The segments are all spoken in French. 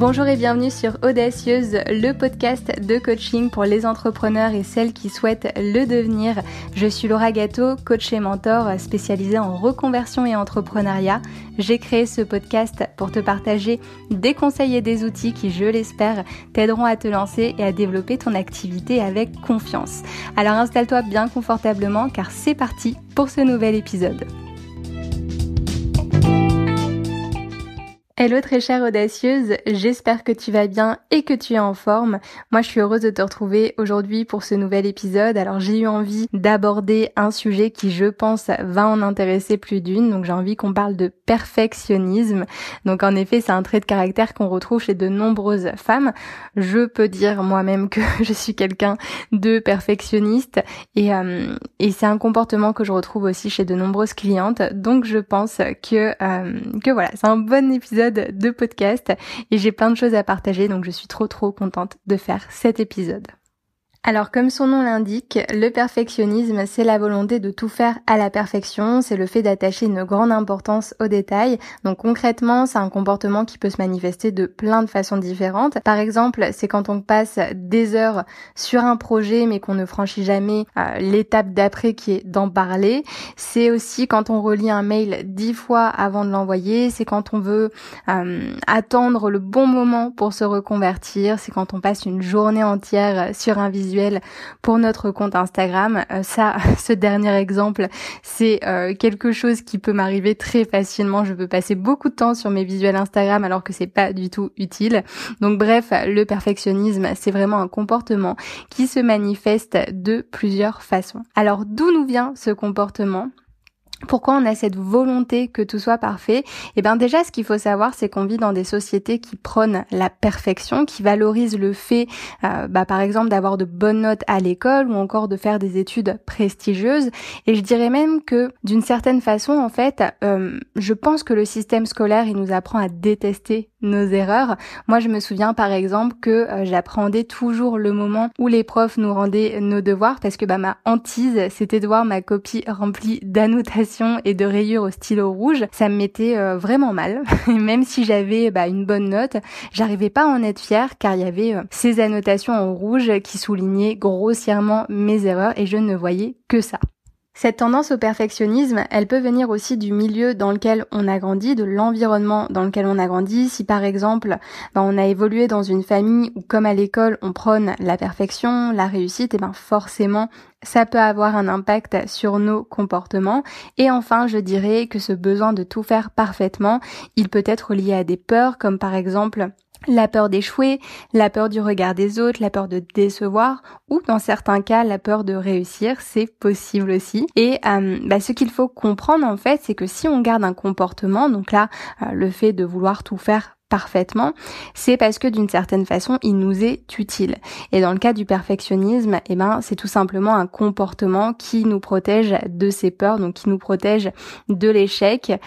Bonjour et bienvenue sur Audacieuse, le podcast de coaching pour les entrepreneurs et celles qui souhaitent le devenir. Je suis Laura Gatto, coach et mentor spécialisée en reconversion et entrepreneuriat. J'ai créé ce podcast pour te partager des conseils et des outils qui, je l'espère, t'aideront à te lancer et à développer ton activité avec confiance. Alors installe-toi bien confortablement car c'est parti pour ce nouvel épisode. Hello très chère audacieuse, j'espère que tu vas bien et que tu es en forme. Moi je suis heureuse de te retrouver aujourd'hui pour ce nouvel épisode. Alors j'ai eu envie d'aborder un sujet qui je pense va en intéresser plus d'une. Donc j'ai envie qu'on parle de perfectionnisme. Donc en effet c'est un trait de caractère qu'on retrouve chez de nombreuses femmes. Je peux dire moi-même que je suis quelqu'un de perfectionniste et c'est un comportement que je retrouve aussi chez de nombreuses clientes. Donc je pense que voilà, c'est un bon épisode de podcast et j'ai plein de choses à partager donc je suis trop contente de faire cet épisode. Alors comme son nom l'indique, le perfectionnisme c'est la volonté de tout faire à la perfection, c'est le fait d'attacher une grande importance aux détails. Donc concrètement, c'est un comportement qui peut se manifester de plein de façons différentes. Par exemple, c'est quand on passe des heures sur un projet mais qu'on ne franchit jamais l'étape d'après qui est d'en parler. C'est aussi quand on relit un mail 10 fois avant de l'envoyer, c'est quand on veut attendre le bon moment pour se reconvertir, c'est quand on passe une journée entière sur un visuel pour notre compte Instagram. Ça, ce dernier exemple, c'est quelque chose qui peut m'arriver très facilement. Je peux passer beaucoup de temps sur mes visuels Instagram alors que c'est pas du tout utile. Donc bref, le perfectionnisme, c'est vraiment un comportement qui se manifeste de plusieurs façons. Alors d'où nous vient ce comportement ? Pourquoi on a cette volonté que tout soit parfait ? Eh bien déjà, ce qu'il faut savoir, c'est qu'on vit dans des sociétés qui prônent la perfection, qui valorisent le fait, par exemple, d'avoir de bonnes notes à l'école ou encore de faire des études prestigieuses. Et je dirais même que, d'une certaine façon, en fait, je pense que le système scolaire, il nous apprend à détester nos erreurs. Moi, je me souviens, par exemple, que j'appréhendais toujours le moment où les profs nous rendaient nos devoirs parce que ma hantise, c'était de voir ma copie remplie d'annotations et de rayures au stylo rouge. Ça me mettait vraiment mal. Et même si j'avais une bonne note, j'arrivais pas à en être fière car il y avait ces annotations en rouge qui soulignaient grossièrement mes erreurs et je ne voyais que ça. Cette tendance au perfectionnisme, elle peut venir aussi du milieu dans lequel on a grandi, de l'environnement dans lequel on a grandi. Si par exemple, on a évolué dans une famille où comme à l'école, on prône la perfection, la réussite, forcément, ça peut avoir un impact sur nos comportements. Et enfin, je dirais que ce besoin de tout faire parfaitement, il peut être lié à des peurs comme par exemple la peur d'échouer, la peur du regard des autres, la peur de décevoir ou dans certains cas la peur de réussir, c'est possible aussi. Et ce qu'il faut comprendre en fait, c'est que si on garde un comportement, donc là le fait de vouloir tout faire parfaitement, c'est parce que d'une certaine façon, il nous est utile. Et dans le cas du perfectionnisme, c'est tout simplement un comportement qui nous protège de ses peurs, donc qui nous protège de l'échec.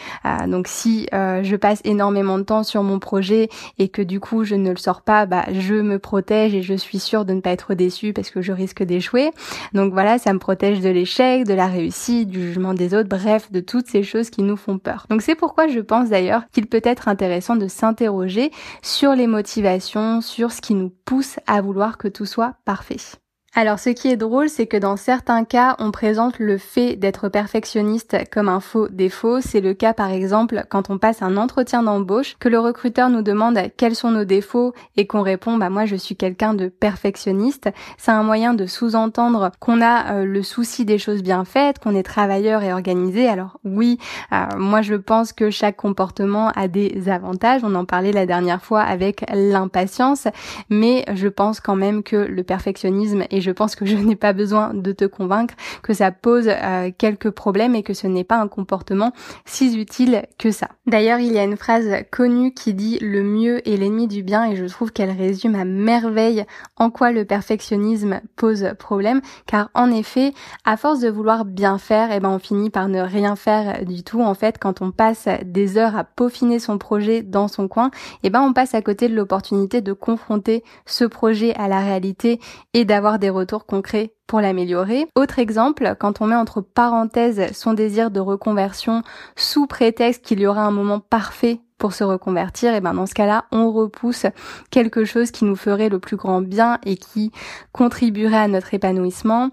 Donc si je passe énormément de temps sur mon projet et que du coup je ne le sors pas, je me protège et je suis sûre de ne pas être déçue parce que je risque d'échouer. Donc voilà, ça me protège de l'échec, de la réussite, du jugement des autres, bref, de toutes ces choses qui nous font peur. Donc c'est pourquoi je pense d'ailleurs qu'il peut être intéressant de s'interroger sur les motivations, sur ce qui nous pousse à vouloir que tout soit parfait. Alors ce qui est drôle, c'est que dans certains cas, on présente le fait d'être perfectionniste comme un faux défaut. C'est le cas par exemple quand on passe un entretien d'embauche, que le recruteur nous demande quels sont nos défauts et qu'on répond « moi je suis quelqu'un de perfectionniste ». C'est un moyen de sous-entendre qu'on a le souci des choses bien faites, qu'on est travailleur et organisé. Alors oui, moi je pense que chaque comportement a des avantages. On en parlait la dernière fois avec l'impatience, mais je pense quand même que le perfectionnisme est. Je pense que je n'ai pas besoin de te convaincre que ça pose quelques problèmes et que ce n'est pas un comportement si utile que ça. D'ailleurs, il y a une phrase connue qui dit « le mieux est l'ennemi du bien » et je trouve qu'elle résume à merveille en quoi le perfectionnisme pose problème car en effet, à force de vouloir bien faire, on finit par ne rien faire du tout. En fait, quand on passe des heures à peaufiner son projet dans son coin, on passe à côté de l'opportunité de confronter ce projet à la réalité et d'avoir des retours concrets pour l'améliorer. Autre exemple, quand on met entre parenthèses son désir de reconversion sous prétexte qu'il y aura un moment parfait pour se reconvertir, et ben dans ce cas-là, on repousse quelque chose qui nous ferait le plus grand bien et qui contribuerait à notre épanouissement.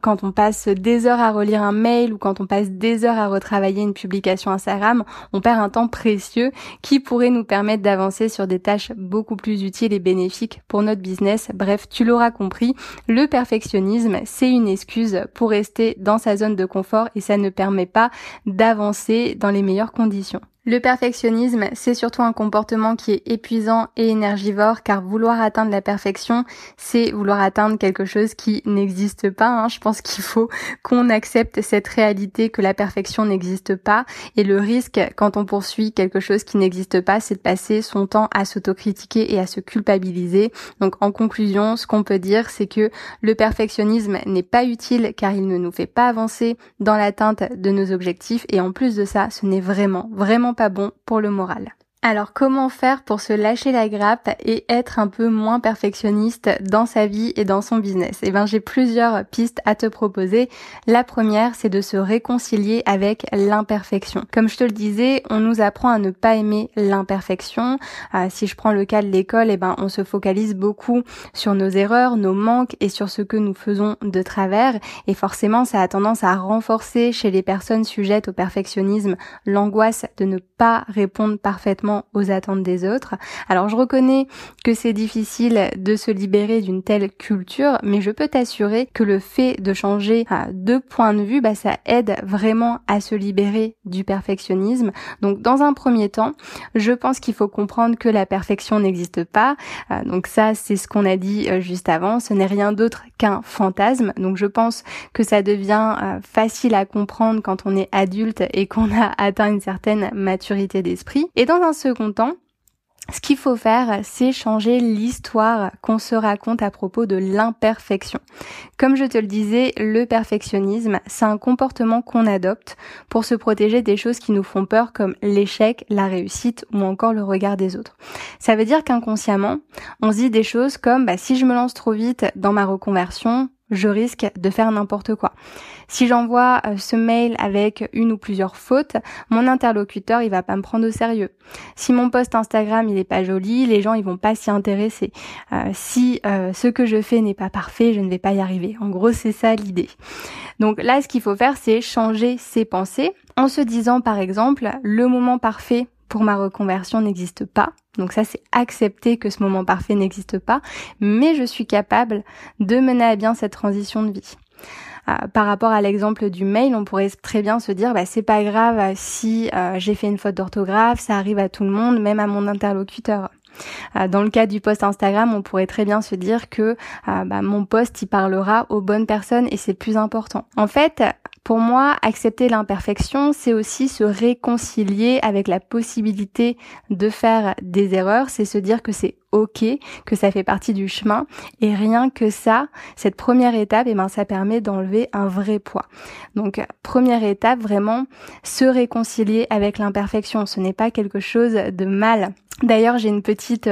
Quand on passe des heures à relire un mail ou quand on passe des heures à retravailler une publication Instagram, on perd un temps précieux qui pourrait nous permettre d'avancer sur des tâches beaucoup plus utiles et bénéfiques pour notre business. Bref, tu l'auras compris, le perfectionnisme, c'est une excuse pour rester dans sa zone de confort et ça ne permet pas d'avancer dans les meilleures conditions. Le perfectionnisme, c'est surtout un comportement qui est épuisant et énergivore, car vouloir atteindre la perfection, c'est vouloir atteindre quelque chose qui n'existe pas, hein. Je pense qu'il faut qu'on accepte cette réalité que la perfection n'existe pas, et le risque quand on poursuit quelque chose qui n'existe pas, c'est de passer son temps à s'autocritiquer et à se culpabiliser. Donc en conclusion, ce qu'on peut dire, c'est que le perfectionnisme n'est pas utile car il ne nous fait pas avancer dans l'atteinte de nos objectifs, et en plus de ça, ce n'est vraiment pas bon pour le moral. Alors comment faire pour se lâcher la grappe et être un peu moins perfectionniste dans sa vie et dans son business? Eh ben, j'ai plusieurs pistes à te proposer. La première, c'est de se réconcilier avec l'imperfection. Comme je te le disais, on nous apprend à ne pas aimer l'imperfection. Si je prends le cas de l'école, eh ben, on se focalise beaucoup sur nos erreurs, nos manques et sur ce que nous faisons de travers. Et forcément, ça a tendance à renforcer chez les personnes sujettes au perfectionnisme l'angoisse de ne pas répondre parfaitement aux attentes des autres. Alors je reconnais que c'est difficile de se libérer d'une telle culture, mais je peux t'assurer que le fait de changer de point de vue, bah, ça aide vraiment à se libérer du perfectionnisme. Donc dans un premier temps, je pense qu'il faut comprendre que la perfection n'existe pas. Donc ça, c'est ce qu'on a dit juste avant, ce n'est rien d'autre qu'un fantasme. Donc je pense que ça devient facile à comprendre quand on est adulte et qu'on a atteint une certaine maturité d'esprit. Et dans un second temps, ce qu'il faut faire, c'est changer l'histoire qu'on se raconte à propos de l'imperfection. Comme je te le disais, le perfectionnisme, c'est un comportement qu'on adopte pour se protéger des choses qui nous font peur, comme l'échec, la réussite ou encore le regard des autres. Ça veut dire qu'inconsciemment, on se dit des choses comme « si je me lance trop vite dans ma reconversion », je risque de faire n'importe quoi. Si j'envoie ce mail avec une ou plusieurs fautes, mon interlocuteur, il va pas me prendre au sérieux. Si mon post Instagram, il est pas joli, les gens, ils vont pas s'y intéresser. Si ce que je fais n'est pas parfait, je ne vais pas y arriver. En gros, c'est ça l'idée. Donc là, ce qu'il faut faire, c'est changer ses pensées en se disant, par exemple, le moment parfait pour ma reconversion n'existe pas. Donc ça, c'est accepter que ce moment parfait n'existe pas, mais je suis capable de mener à bien cette transition de vie. Par rapport à l'exemple du mail, on pourrait très bien se dire, c'est pas grave si j'ai fait une faute d'orthographe, ça arrive à tout le monde, même à mon interlocuteur. Dans le cas du post Instagram, on pourrait très bien se dire que mon post, il parlera aux bonnes personnes et c'est le plus important. En fait, pour moi, accepter l'imperfection, c'est aussi se réconcilier avec la possibilité de faire des erreurs, c'est se dire que c'est ok, que ça fait partie du chemin, et rien que ça, cette première étape, ça permet d'enlever un vrai poids. Donc première étape, vraiment se réconcilier avec l'imperfection, ce n'est pas quelque chose de mal. D'ailleurs, j'ai une petite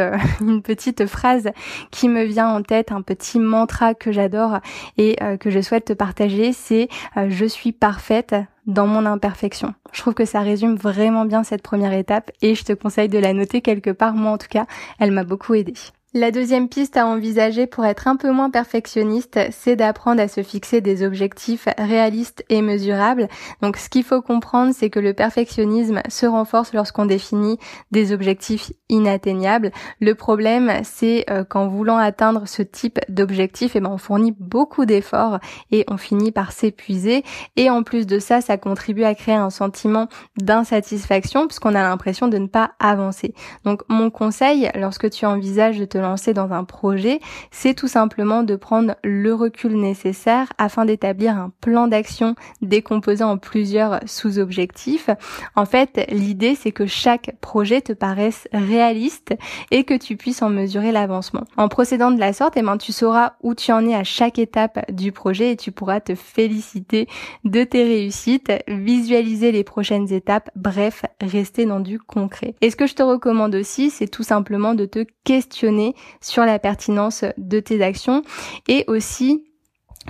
phrase qui me vient en tête, un petit mantra que j'adore et que je souhaite te partager, c'est « Je suis parfaite dans mon imperfection ». Je trouve que ça résume vraiment bien cette première étape et je te conseille de la noter quelque part. Moi, en tout cas, elle m'a beaucoup aidée. La deuxième piste à envisager pour être un peu moins perfectionniste, c'est d'apprendre à se fixer des objectifs réalistes et mesurables. Donc ce qu'il faut comprendre, c'est que le perfectionnisme se renforce lorsqu'on définit des objectifs inatteignables. Le problème, c'est qu'en voulant atteindre ce type d'objectif, on fournit beaucoup d'efforts et on finit par s'épuiser. Et en plus de ça, ça contribue à créer un sentiment d'insatisfaction puisqu'on a l'impression de ne pas avancer. Donc mon conseil, lorsque tu envisages de te lancer dans un projet, c'est tout simplement de prendre le recul nécessaire afin d'établir un plan d'action décomposant en plusieurs sous-objectifs. En fait, l'idée, c'est que chaque projet te paraisse réaliste et que tu puisses en mesurer l'avancement. En procédant de la sorte, tu sauras où tu en es à chaque étape du projet et tu pourras te féliciter de tes réussites, visualiser les prochaines étapes, bref, rester dans du concret. Et ce que je te recommande aussi, c'est tout simplement de te questionner sur la pertinence de tes actions et aussi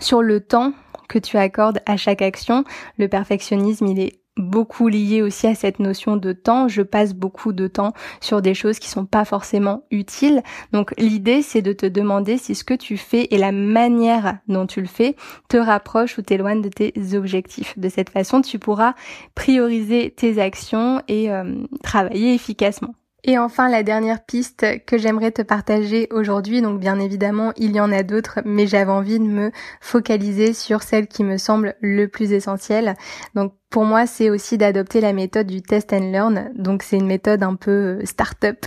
sur le temps que tu accordes à chaque action. Le perfectionnisme, il est beaucoup lié aussi à cette notion de temps. Je passe beaucoup de temps sur des choses qui sont pas forcément utiles. Donc l'idée, c'est de te demander si ce que tu fais et la manière dont tu le fais te rapproche ou t'éloigne de tes objectifs. De cette façon, tu pourras prioriser tes actions et travailler efficacement. Et enfin, la dernière piste que j'aimerais te partager aujourd'hui, donc bien évidemment, il y en a d'autres, mais j'avais envie de me focaliser sur celle qui me semble le plus essentielle. Donc pour moi, c'est aussi d'adopter la méthode du test and learn. Donc c'est une méthode un peu start-up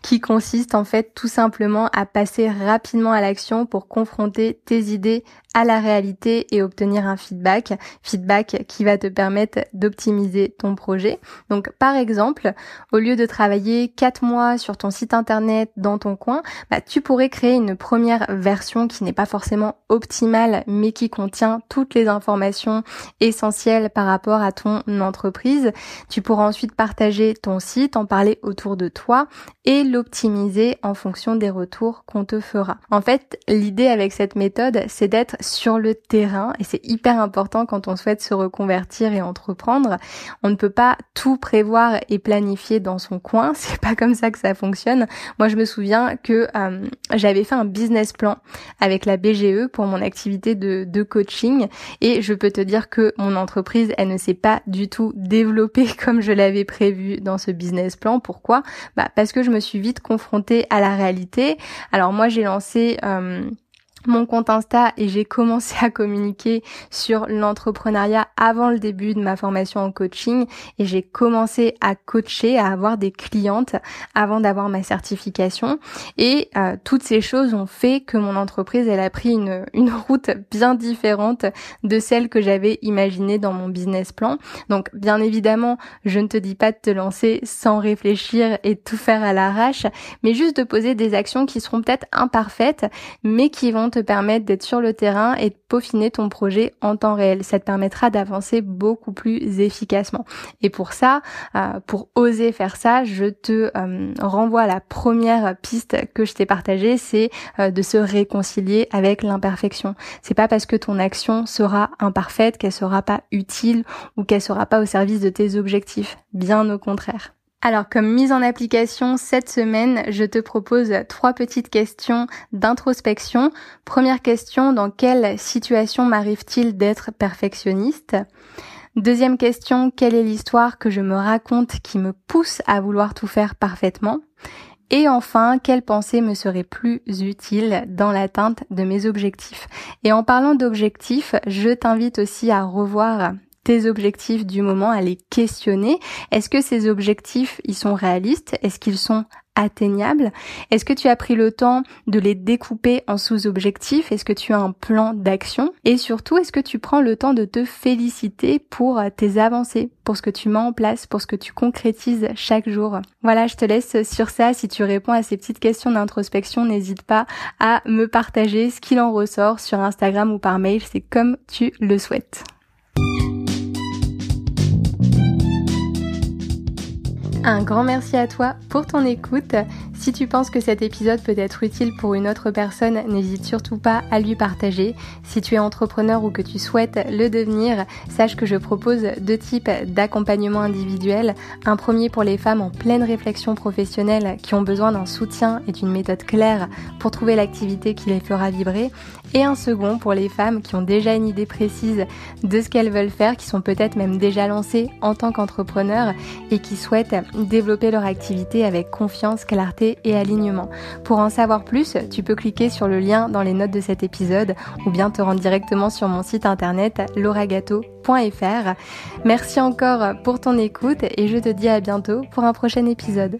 qui consiste en fait tout simplement à passer rapidement à l'action pour confronter tes idées à la réalité et obtenir un feedback qui va te permettre d'optimiser ton projet. Donc par exemple, au lieu de travailler 4 mois sur ton site internet dans ton coin, tu pourrais créer une première version qui n'est pas forcément optimale mais qui contient toutes les informations essentielles par rapport à ton entreprise. Tu pourras ensuite partager ton site, en parler autour de toi et l'optimiser en fonction des retours qu'on te fera. En fait, l'idée avec cette méthode, c'est d'être sur le terrain, et c'est hyper important quand on souhaite se reconvertir et entreprendre. On ne peut pas tout prévoir et planifier dans son coin, c'est pas comme ça que ça fonctionne. Moi, je me souviens que j'avais fait un business plan avec la BGE pour mon activité de coaching, et je peux te dire que mon entreprise, elle ne s'est pas du tout développée comme je l'avais prévu dans ce business plan. Pourquoi ? Parce que je me suis vite confrontée à la réalité. Alors moi, j'ai lancé mon compte Insta et j'ai commencé à communiquer sur l'entrepreneuriat avant le début de ma formation en coaching, et j'ai commencé à coacher, à avoir des clientes avant d'avoir ma certification, et toutes ces choses ont fait que mon entreprise, elle a pris une route bien différente de celle que j'avais imaginée dans mon business plan. Donc bien évidemment, je ne te dis pas de te lancer sans réfléchir et de tout faire à l'arrache, mais juste de poser des actions qui seront peut-être imparfaites mais qui vont te permettre d'être sur le terrain et de peaufiner ton projet en temps réel. Ça te permettra d'avancer beaucoup plus efficacement. Et pour ça, pour oser faire ça, je te renvoie à la première piste que je t'ai partagée, c'est de se réconcilier avec l'imperfection. C'est pas parce que ton action sera imparfaite qu'elle sera pas utile ou qu'elle sera pas au service de tes objectifs. Bien au contraire. Alors, comme mise en application, cette semaine, je te propose 3 petites questions d'introspection. Première question, dans quelle situation m'arrive-t-il d'être perfectionniste ? Deuxième question, quelle est l'histoire que je me raconte qui me pousse à vouloir tout faire parfaitement ? Et enfin, quelle pensée me serait plus utile dans l'atteinte de mes objectifs ? Et en parlant d'objectifs, je t'invite aussi à revoir tes objectifs du moment, à les questionner. Est-ce que ces objectifs, ils sont réalistes ? Est-ce qu'ils sont atteignables ? Est-ce que tu as pris le temps de les découper en sous-objectifs ? Est-ce que tu as un plan d'action ? Et surtout, est-ce que tu prends le temps de te féliciter pour tes avancées, pour ce que tu mets en place, pour ce que tu concrétises chaque jour ? Voilà, je te laisse sur ça. Si tu réponds à ces petites questions d'introspection, n'hésite pas à me partager ce qu'il en ressort sur Instagram ou par mail, c'est comme tu le souhaites. Un grand merci à toi pour ton écoute. Si tu penses que cet épisode peut être utile pour une autre personne, n'hésite surtout pas à lui partager. Si tu es entrepreneur ou que tu souhaites le devenir, sache que je propose 2 types d'accompagnement individuel. Un premier pour les femmes en pleine réflexion professionnelle qui ont besoin d'un soutien et d'une méthode claire pour trouver l'activité qui les fera vibrer. Et un second pour les femmes qui ont déjà une idée précise de ce qu'elles veulent faire, qui sont peut-être même déjà lancées en tant qu'entrepreneurs et qui souhaitent développer leur activité avec confiance, clarté et alignement. Pour en savoir plus, tu peux cliquer sur le lien dans les notes de cet épisode ou bien te rendre directement sur mon site internet lauragato.fr. Merci encore pour ton écoute et je te dis à bientôt pour un prochain épisode.